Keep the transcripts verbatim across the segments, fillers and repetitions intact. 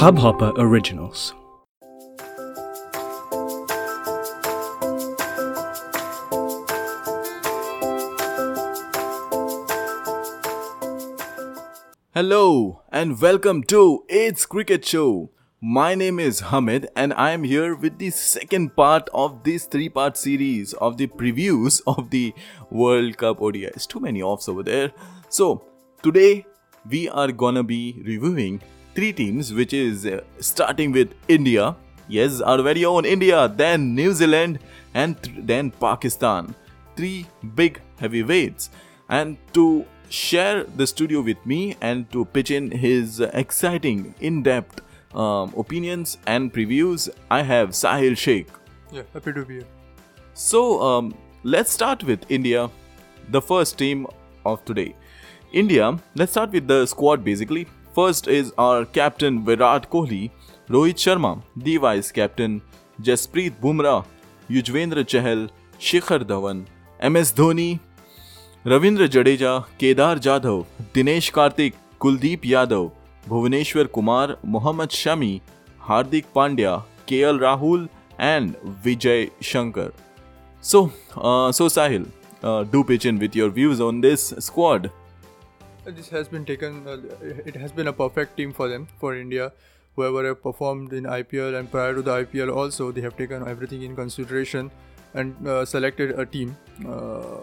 Hubhopper Originals. Hello and welcome to It's Cricket Show. My name is Hamid and I am here with the second part of this three-part series of the previews of the World Cup O D Is. Too many offs over there. So today we are gonna be reviewing three teams, which is uh, starting with India, yes, our very own India, then New Zealand and th- then Pakistan. Three big heavyweights. And to share the studio with me and to pitch in his exciting, in-depth um, opinions and previews, I have Sahil Sheikh. Yeah, happy to be here. So, um, let's start with India, the first team of today. India, let's start with the squad basically. First is our captain Virat Kohli, Rohit Sharma, the vice-captain, Jasprit Bumrah, Yuzvendra Chahal, Shikhar Dhawan, M S Dhoni, Ravindra Jadeja, Kedar Jadhav, Dinesh Karthik, Kuldeep Yadav, Bhuvaneshwar Kumar, Mohammad Shami, Hardik Pandya, K L Rahul and Vijay Shankar. So, uh, so Sahil, uh, do pitch in with your views on this squad. This has been taken, uh, it has been a perfect team for them, for India. Whoever have performed in I P L and prior to the I P L also, they have taken everything in consideration and uh, selected a team. Uh,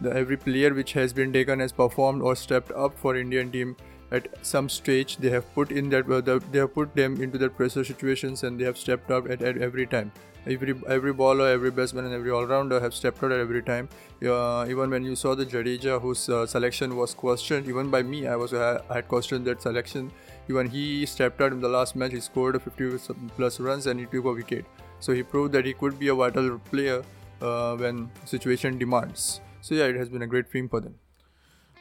the, every player which has been taken has performed or stepped up for Indian team at some stage. They have put in that, uh, the, they have put them into that pressure situations and they have stepped up at, at every time. Every every bowler, every batsman and every all-rounder have stepped out at every time. Uh, even when you saw the Jadeja, whose uh, selection was questioned, even by me, I was I had questioned that selection. Even he stepped out in the last match, he scored fifty plus runs and he took a wicket. So he proved that he could be a vital player uh, when situation demands. So yeah, it has been a great team for them.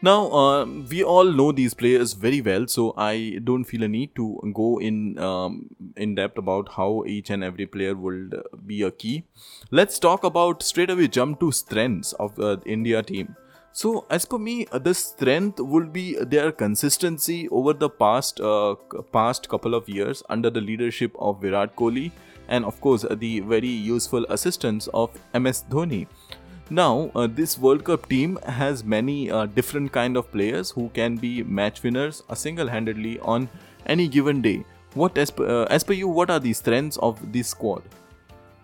Now, uh, we all know these players very well, so I don't feel a need to go in um, in depth about how each and every player would uh, be a key. Let's talk about, straight away jump to strengths of uh, India team. So, as per me, uh, the strength would be their consistency over the past, uh, past couple of years under the leadership of Virat Kohli and of course uh, the very useful assistance of M S Dhoni. Now, uh, this World Cup team has many uh, different kind of players who can be match winners uh, single-handedly on any given day. What as per, uh, as per you, what are the strengths of this squad?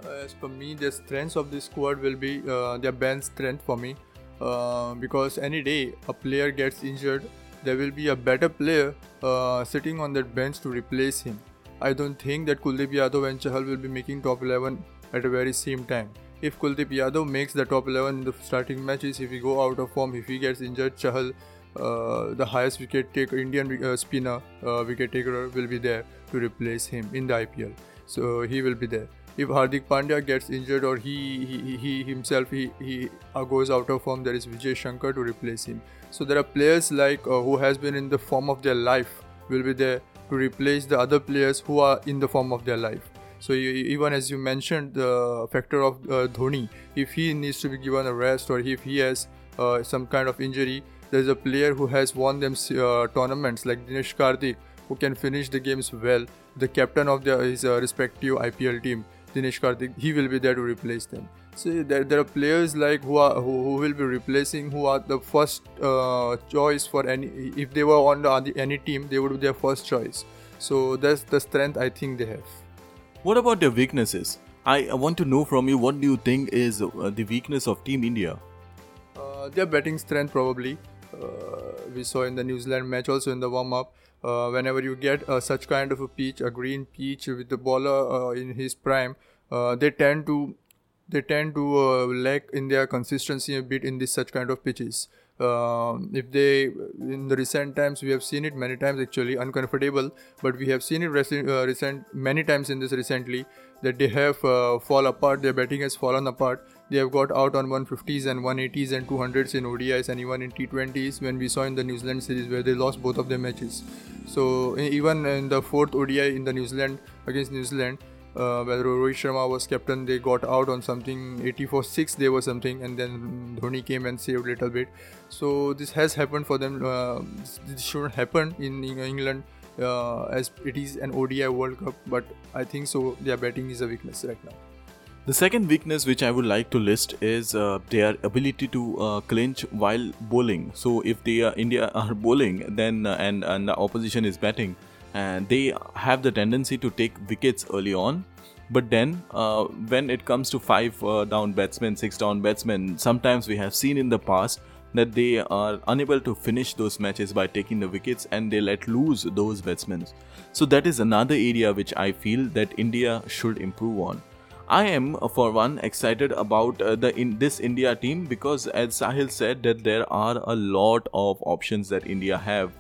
Uh, as per me, the strengths of this squad will be uh, their bench strength for me. Uh, because any day a player gets injured, there will be a better player uh, sitting on that bench to replace him. I don't think that Kuldeep Yadav and Chahal will be making top eleven at the very same time. If Kuldeep Yadav makes the top eleven in the starting matches, if he go out of form, if he gets injured, Chahal, uh, the highest wicket taker, Indian uh, spinner, uh, wicket taker will be there to replace him in the I P L. So he will be there. If Hardik Pandya gets injured or he he, he himself he, he goes out of form, there is Vijay Shankar to replace him. So there are players like uh, who has been in the form of their life will be there to replace the other players who are in the form of their life. So you, even as you mentioned, the factor of uh, Dhoni, if he needs to be given a rest or if he has uh, some kind of injury, there is a player who has won them uh, tournaments like Dinesh Karthik, who can finish the games well. The captain of the, his uh, respective I P L team, Dinesh Karthik, he will be there to replace them. So there, there are players like who are who, who will be replacing, who are the first uh, choice for any. If they were on the, any team, they would be their first choice. So that's the strength I think they have. What about their weaknesses? I want to know from you, what do you think is uh, the weakness of Team India? Uh, their batting strength probably. Uh, we saw in the New Zealand match also in the warm-up. Uh, whenever you get uh, such kind of a pitch, a green pitch with the bowler uh, in his prime, uh, they tend to they tend to uh, lack in their consistency a bit in this such kind of pitches. Uh, if they in the recent times we have seen it many times actually uncomfortable, but we have seen it rec- uh, recent many times in this recently that they have uh, fall apart. Their batting has fallen apart. They have got out on one fifties and one eighties and two hundreds in O D Is and even in T twenties when we saw in the New Zealand series where they lost both of their matches. So even in the fourth O D I in the New Zealand against New Zealand, uh, whether Rohit Sharma was captain, they got out on something, eighty-four six they were something, and then Dhoni came and saved a little bit. So this has happened for them. Uh, this shouldn't happen in England, uh, as it is an O D I World Cup, but I think so their batting is a weakness right now. The second weakness which I would like to list is uh, their ability to uh, clinch while bowling. So if they uh, India are bowling, then uh, and, and the opposition is batting, and they have the tendency to take wickets early on. But then uh, when it comes to five uh, down batsmen, six down batsmen, sometimes we have seen in the past that they are unable to finish those matches by taking the wickets, and they let loose those batsmen. So that is another area which I feel that India should improve on. I am, for one, excited about uh, the in this India team because, as Sahil said, that there are a lot of options that India have.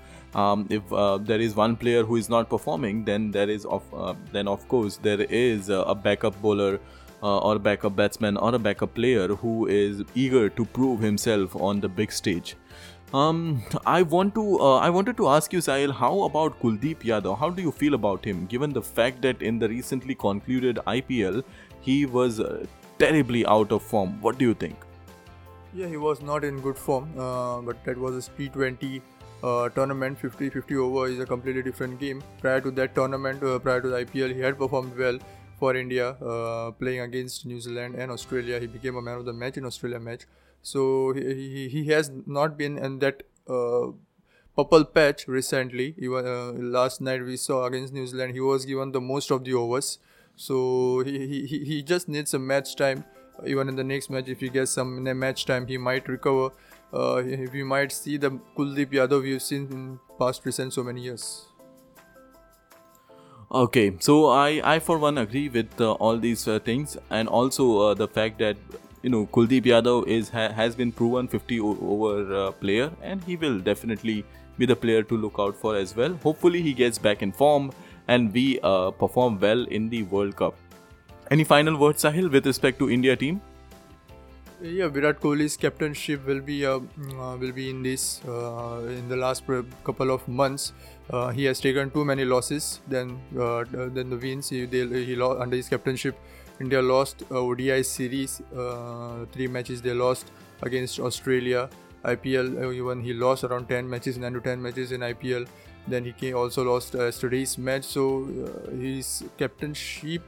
Um, if uh, there is one player who is not performing, then there is of uh, then of course there is uh, a backup bowler uh, or backup batsman or a backup player who is eager to prove himself on the big stage. Um, I want to uh, I wanted to ask you, Sahil, how about Kuldeep Yadav? How do you feel about him, given the fact that in the recently concluded I P L, he was uh, terribly out of form? What do you think? Yeah, he was not in good form, uh, but that was a T twenty uh, tournament. fifty fifty over is a completely different game. Prior to that tournament, uh, prior to the I P L, he had performed well for India, uh, playing against New Zealand and Australia. He became a man of the match in Australia match. So he, he, he has not been in that uh, purple patch recently. Even uh, last night we saw against New Zealand, he was given the most of the overs. So he, he he just needs some match time. Even in the next match, if he gets some match time, he might recover. Uh, we might see the Kuldeep Yadav we've seen in past recent so many years. Okay, so I, I for one agree with uh, all these uh, things, and also uh, the fact that, you know, Kuldeep Yadav is ha, has been proven fifty over uh, player, and he will definitely be the player to look out for as well. Hopefully he gets back in form and we uh, perform well in the World Cup. Any final words, Sahil, with respect to India team? Yeah, Virat Kohli's captainship will be uh, uh, will be in this uh, in the last couple of months. Uh, he has taken too many losses than uh, than the wins. He, they, he lost under his captainship. India lost uh, O D I series, uh, three matches they lost against Australia. I P L, even he lost around ten matches, nine to ten matches in I P L. Then he also lost uh, yesterday's match. So uh, his captainship,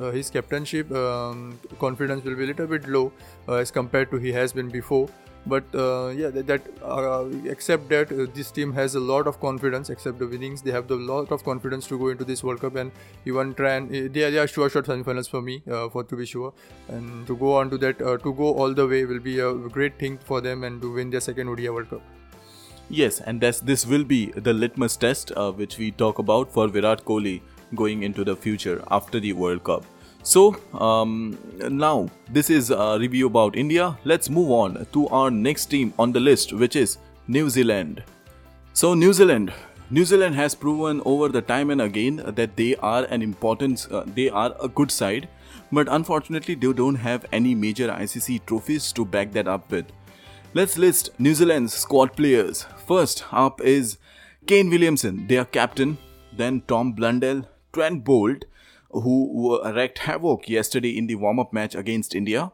uh, his captainship um, confidence will be a little bit low uh, as compared to he has been before. But uh, yeah, that, that uh, except that uh, this team has a lot of confidence. Except the winnings, they have a the lot of confidence to go into this World Cup and even try and uh, they, are, they are sure shot semi-finals for me, uh, for to be sure. And to go on to that, uh, to go all the way will be a great thing for them and to win their second O D I World Cup. Yes, and that's, this will be the litmus test uh, which we talk about for Virat Kohli going into the future after the World Cup. So, um, now this is a review about India. Let's move on to our next team on the list, which is New Zealand. So, New Zealand. New Zealand has proven over the time and again that they are an important, uh, they are a good side. But unfortunately, they don't have any major I C C trophies to back that up with. Let's list New Zealand's squad players. First up is Kane Williamson, their captain. Then Tom Blundell, Trent Bolt, who wreaked havoc yesterday in the warm-up match against India.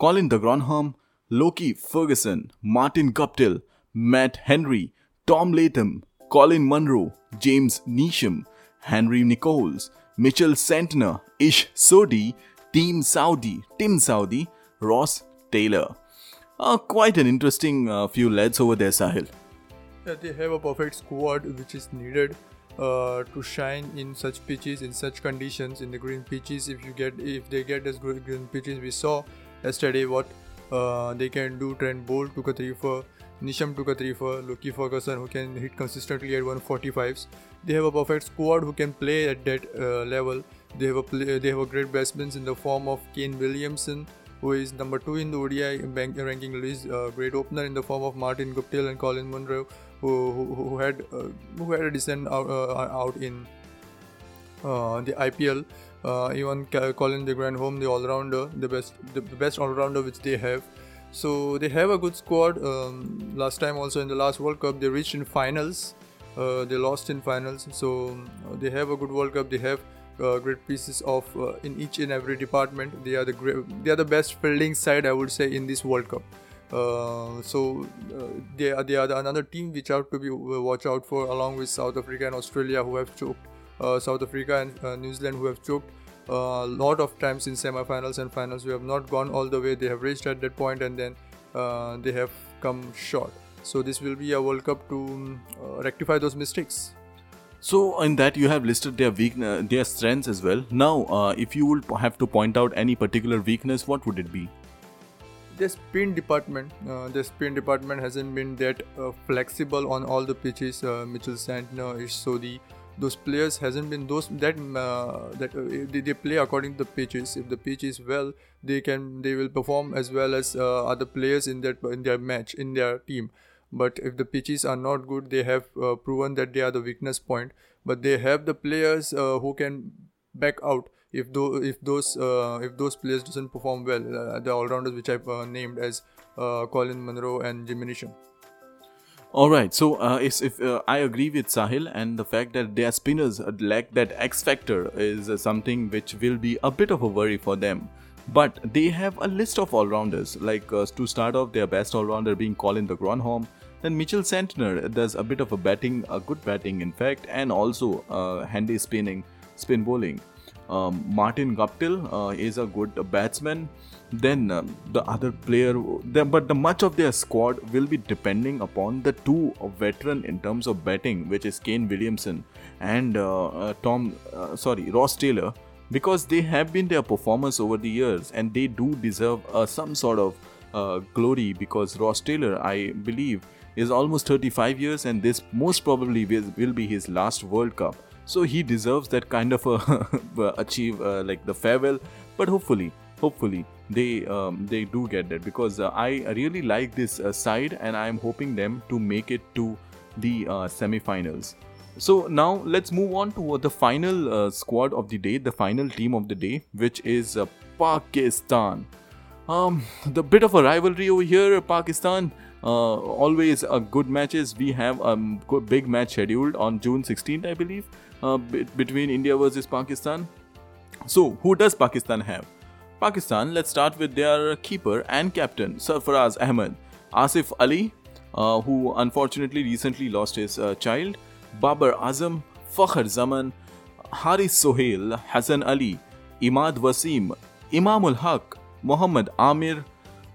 Colin de Grandhomme, Lockie Ferguson, Martin Guptill, Matt Henry, Tom Latham, Colin Munro, James Neesham, Henry Nichols, Mitchell Santner, Ish Sodhi, Team Saudi, Tim Saudi, Ross Taylor. Uh, quite an interesting uh, few lads over there, Sahil. Yeah, they have a perfect squad which is needed uh, to shine in such pitches, in such conditions, in the green pitches. If you get, if they get as green pitches, we saw yesterday what uh, they can do. Trent Bolt took a three for, Neesham took a three for, Lockie Ferguson who can hit consistently at one forty-fives. They have a perfect squad who can play at that uh, level. They have a play, they have a great batsmen in the form of Kane Williamson, who is number two in the O D I bank ranking list, a uh, great opener in the form of Martin Guptill and Colin Munro, who who, who had uh, who had a decent out, uh, out in uh, the I P L. Uh, even Colin de Grandhomme, the all-rounder, the best the best all-rounder which they have. So they have a good squad. Um, last time also in the last World Cup, they reached in finals. Uh, they lost in finals. So they have a good World Cup. They have uh, great pieces of uh, in each and every department. They are the great, they are the best fielding side, I would say, in this World Cup. Uh, so uh, they are they are the, another team which have to be watch out for, along with South Africa and Australia, who have choked uh, South Africa and uh, New Zealand, who have choked a uh, lot of times in semi-finals and finals. We have not gone all the way. They have reached at that point and then uh, they have come short. So this will be a World Cup to uh, rectify those mistakes. So in that you have listed their weakness, their strengths as well. Now, uh, if you would have to point out any particular weakness, what would it be? The spin department. Uh, the spin department hasn't been that uh, flexible on all the pitches. Uh, Mitchell Santner, Ish Sodhi, those players hasn't been those that uh, that uh, they, they play according to the pitches. If the pitch is well, they can they will perform as well as uh, other players in that in their match in their team. But if the pitches are not good, they have uh, proven that they are the weakness point. But they have the players uh, who can back out if those if those uh, if those players doesn't perform well. Uh, the all-rounders which I've uh, named as uh, Colin Munro and James Neesham. All right, so uh, if, if uh, I agree with Sahil, and the fact that their spinners lack that X factor is uh, something which will be a bit of a worry for them. But they have a list of all-rounders. Like uh, to start off, their best all-rounder being Colin de Grandhomme. Then Mitchell Santner does a bit of a batting, a good batting in fact, and also uh, handy spinning, spin bowling. Um, Martin Guptill uh, is a good batsman. Then um, the other player, the, but the much of their squad will be depending upon the two veteran in terms of batting, which is Kane Williamson and uh, uh, Tom, uh, sorry, Ross Taylor, because they have been their performers over the years, and they do deserve uh, some sort of uh, glory, because Ross Taylor, I believe, is almost thirty-five years, and this most probably will, will be his last World Cup. So he deserves that kind of a achieve uh, like the farewell. But hopefully, hopefully they um, they do get that, because uh, I really like this uh, side, and I am hoping them to make it to the uh, semi-finals. So now let's move on to uh, the final uh, squad of the day, the final team of the day, which is uh, Pakistan. Um, the bit of a rivalry over here, Pakistan. Uh, always a good matches. We have a big match scheduled on June sixteenth, I believe, uh, b- between India versus Pakistan. So who does Pakistan have? Pakistan, let's start with their keeper and captain, Sarfaraz Ahmed. Asif Ali, uh, who unfortunately recently lost his uh, child. Babar Azam, Fakhar Zaman, Haris Sohail, Hassan Ali, Imad Wasim, Imamul Haq, Mohammad Amir,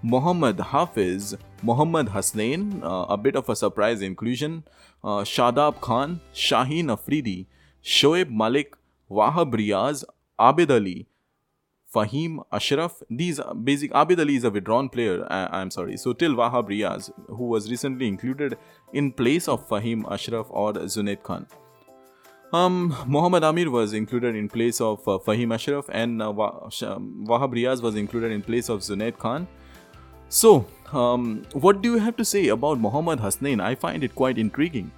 Mohammad Hafiz, Mohammad Hasnain, uh, a bit of a surprise inclusion, uh, Shadab Khan, Shaheen Afridi, Shoaib Malik, Wahab Riaz, Abid Ali, Fahim Ashraf. These basic Abid Ali is a withdrawn player. I, I'm sorry. So till Wahab Riaz, who was recently included in place of Fahim Ashraf or Junaid Khan. Um, Mohammad Amir was included in place of uh, Fahim Ashraf, and uh, Wah- Sh- Wahab Riaz was included in place of Junaid Khan. So, um, what do you have to say about Mohammad Hasnain? I find it quite intriguing.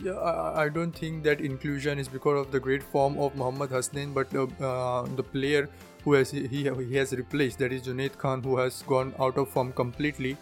Yeah, I, I don't think that inclusion is because of the great form of Mohammad Hasnain, but uh, uh, the player who has he, he has replaced, that is Junaid Khan, who has gone out of form completely,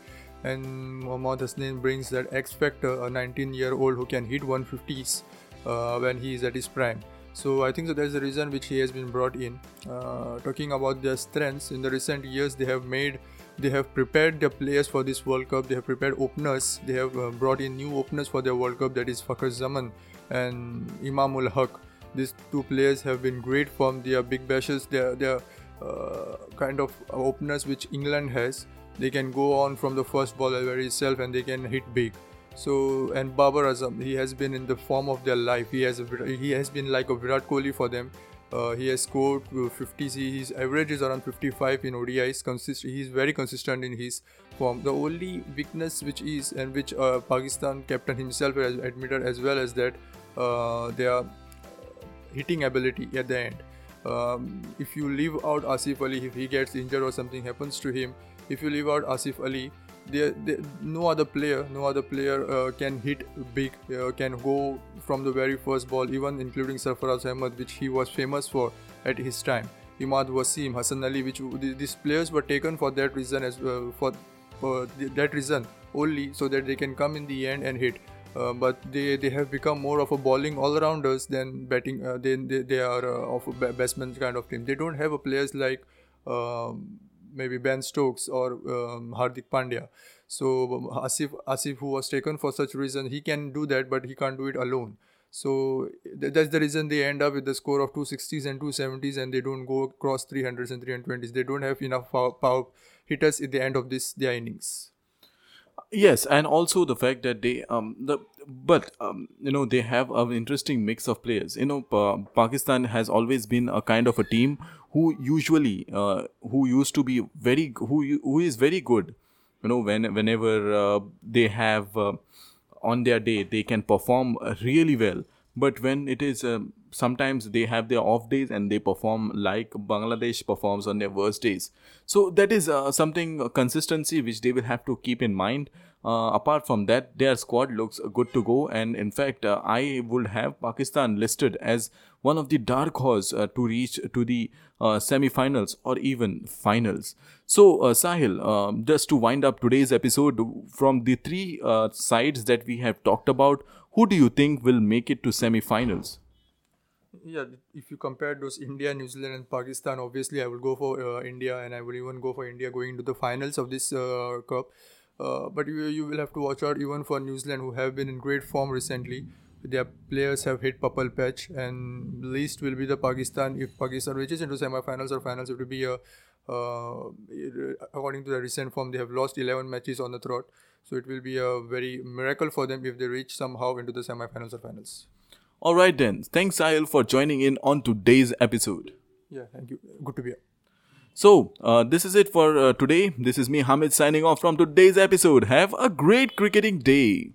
and Mohammad Hasnain brings that X factor, a nineteen-year-old who can hit one fifties uh, when he is at his prime. So I think that that's the reason which he has been brought in. Uh, talking about their strengths, in the recent years they have made. They have prepared their players for this World Cup. They have prepared openers. They have uh, brought in new openers for their World Cup. That is Fakhar Zaman and Imamul Haq. These two players have been great form. They are big bashes. They are, they are uh, kind of openers which England has. They can go on from the first ball very itself and they can hit big. So and Babar Azam, he has been in the form of their life. He has a, he has been like a Virat Kohli for them. Uh, he has scored fifties. His average is around fifty-five in O D Is. Consist- he is very consistent in his form. The only weakness which is, and which uh, Pakistan captain himself has admitted as well, as that uh, their hitting ability at the end. Um, if you leave out Asif Ali, if he gets injured or something happens to him, if you leave out Asif Ali, They, they, no other player, no other player uh, can hit big, uh, can go from the very first ball, even including Sarfaraz Ahmed, which he was famous for at his time. Imad Wasim, Hassan Ali, which these players were taken for that reason as uh, for, for that reason only, so that they can come in the end and hit. uh, but they, they have become more of a bowling all-rounders than batting. Uh, they, they they are uh, of a batsman kind of team. They don't have a players like uh, maybe Ben Stokes or um, Hardik Pandya. So Asif Asif who was taken for such reason, he can do that, but he can't do it alone. So th- that's the reason they end up with the score of two sixties and two seventies, and they don't go across three hundreds and three twenties. They don't have enough power, power hitters at the end of this their innings. Yes, and also the fact that they um the but um you know they have an interesting mix of players. You know, uh, Pakistan has always been a kind of a team who usually uh, who used to be very who who is very good. You know, when whenever uh, they have. Uh, on their day they can perform really well, but when it is um, sometimes they have their off days and they perform like Bangladesh performs on their worst days. So that is uh, something uh, consistency which they will have to keep in mind. Uh, apart from that, their squad looks good to go, and in fact uh, I would have Pakistan listed as one of the dark horse uh, to reach to the uh, semi-finals or even finals. So uh, Sahil, um, just to wind up today's episode, from the three uh, sides that we have talked about, who do you think will make it to semi-finals? Yeah, if you compare those India, New Zealand and Pakistan, obviously I will go for uh, India, and I will even go for India going to the finals of this uh, cup. Uh, but you, you will have to watch out even for New Zealand, who have been in great form recently. Their players have hit purple patch, and least will be the Pakistan. If Pakistan reaches into semi-finals or finals, it will be a, uh, according to their recent form, they have lost eleven matches on the trot. So it will be a very miracle for them if they reach somehow into the semi-finals or finals. All right then. Thanks, Sahil, for joining in on today's episode. Yeah, thank you. Good to be here. So, uh, this is it for uh, today. This is me, Hamid, signing off from today's episode. Have a great cricketing day.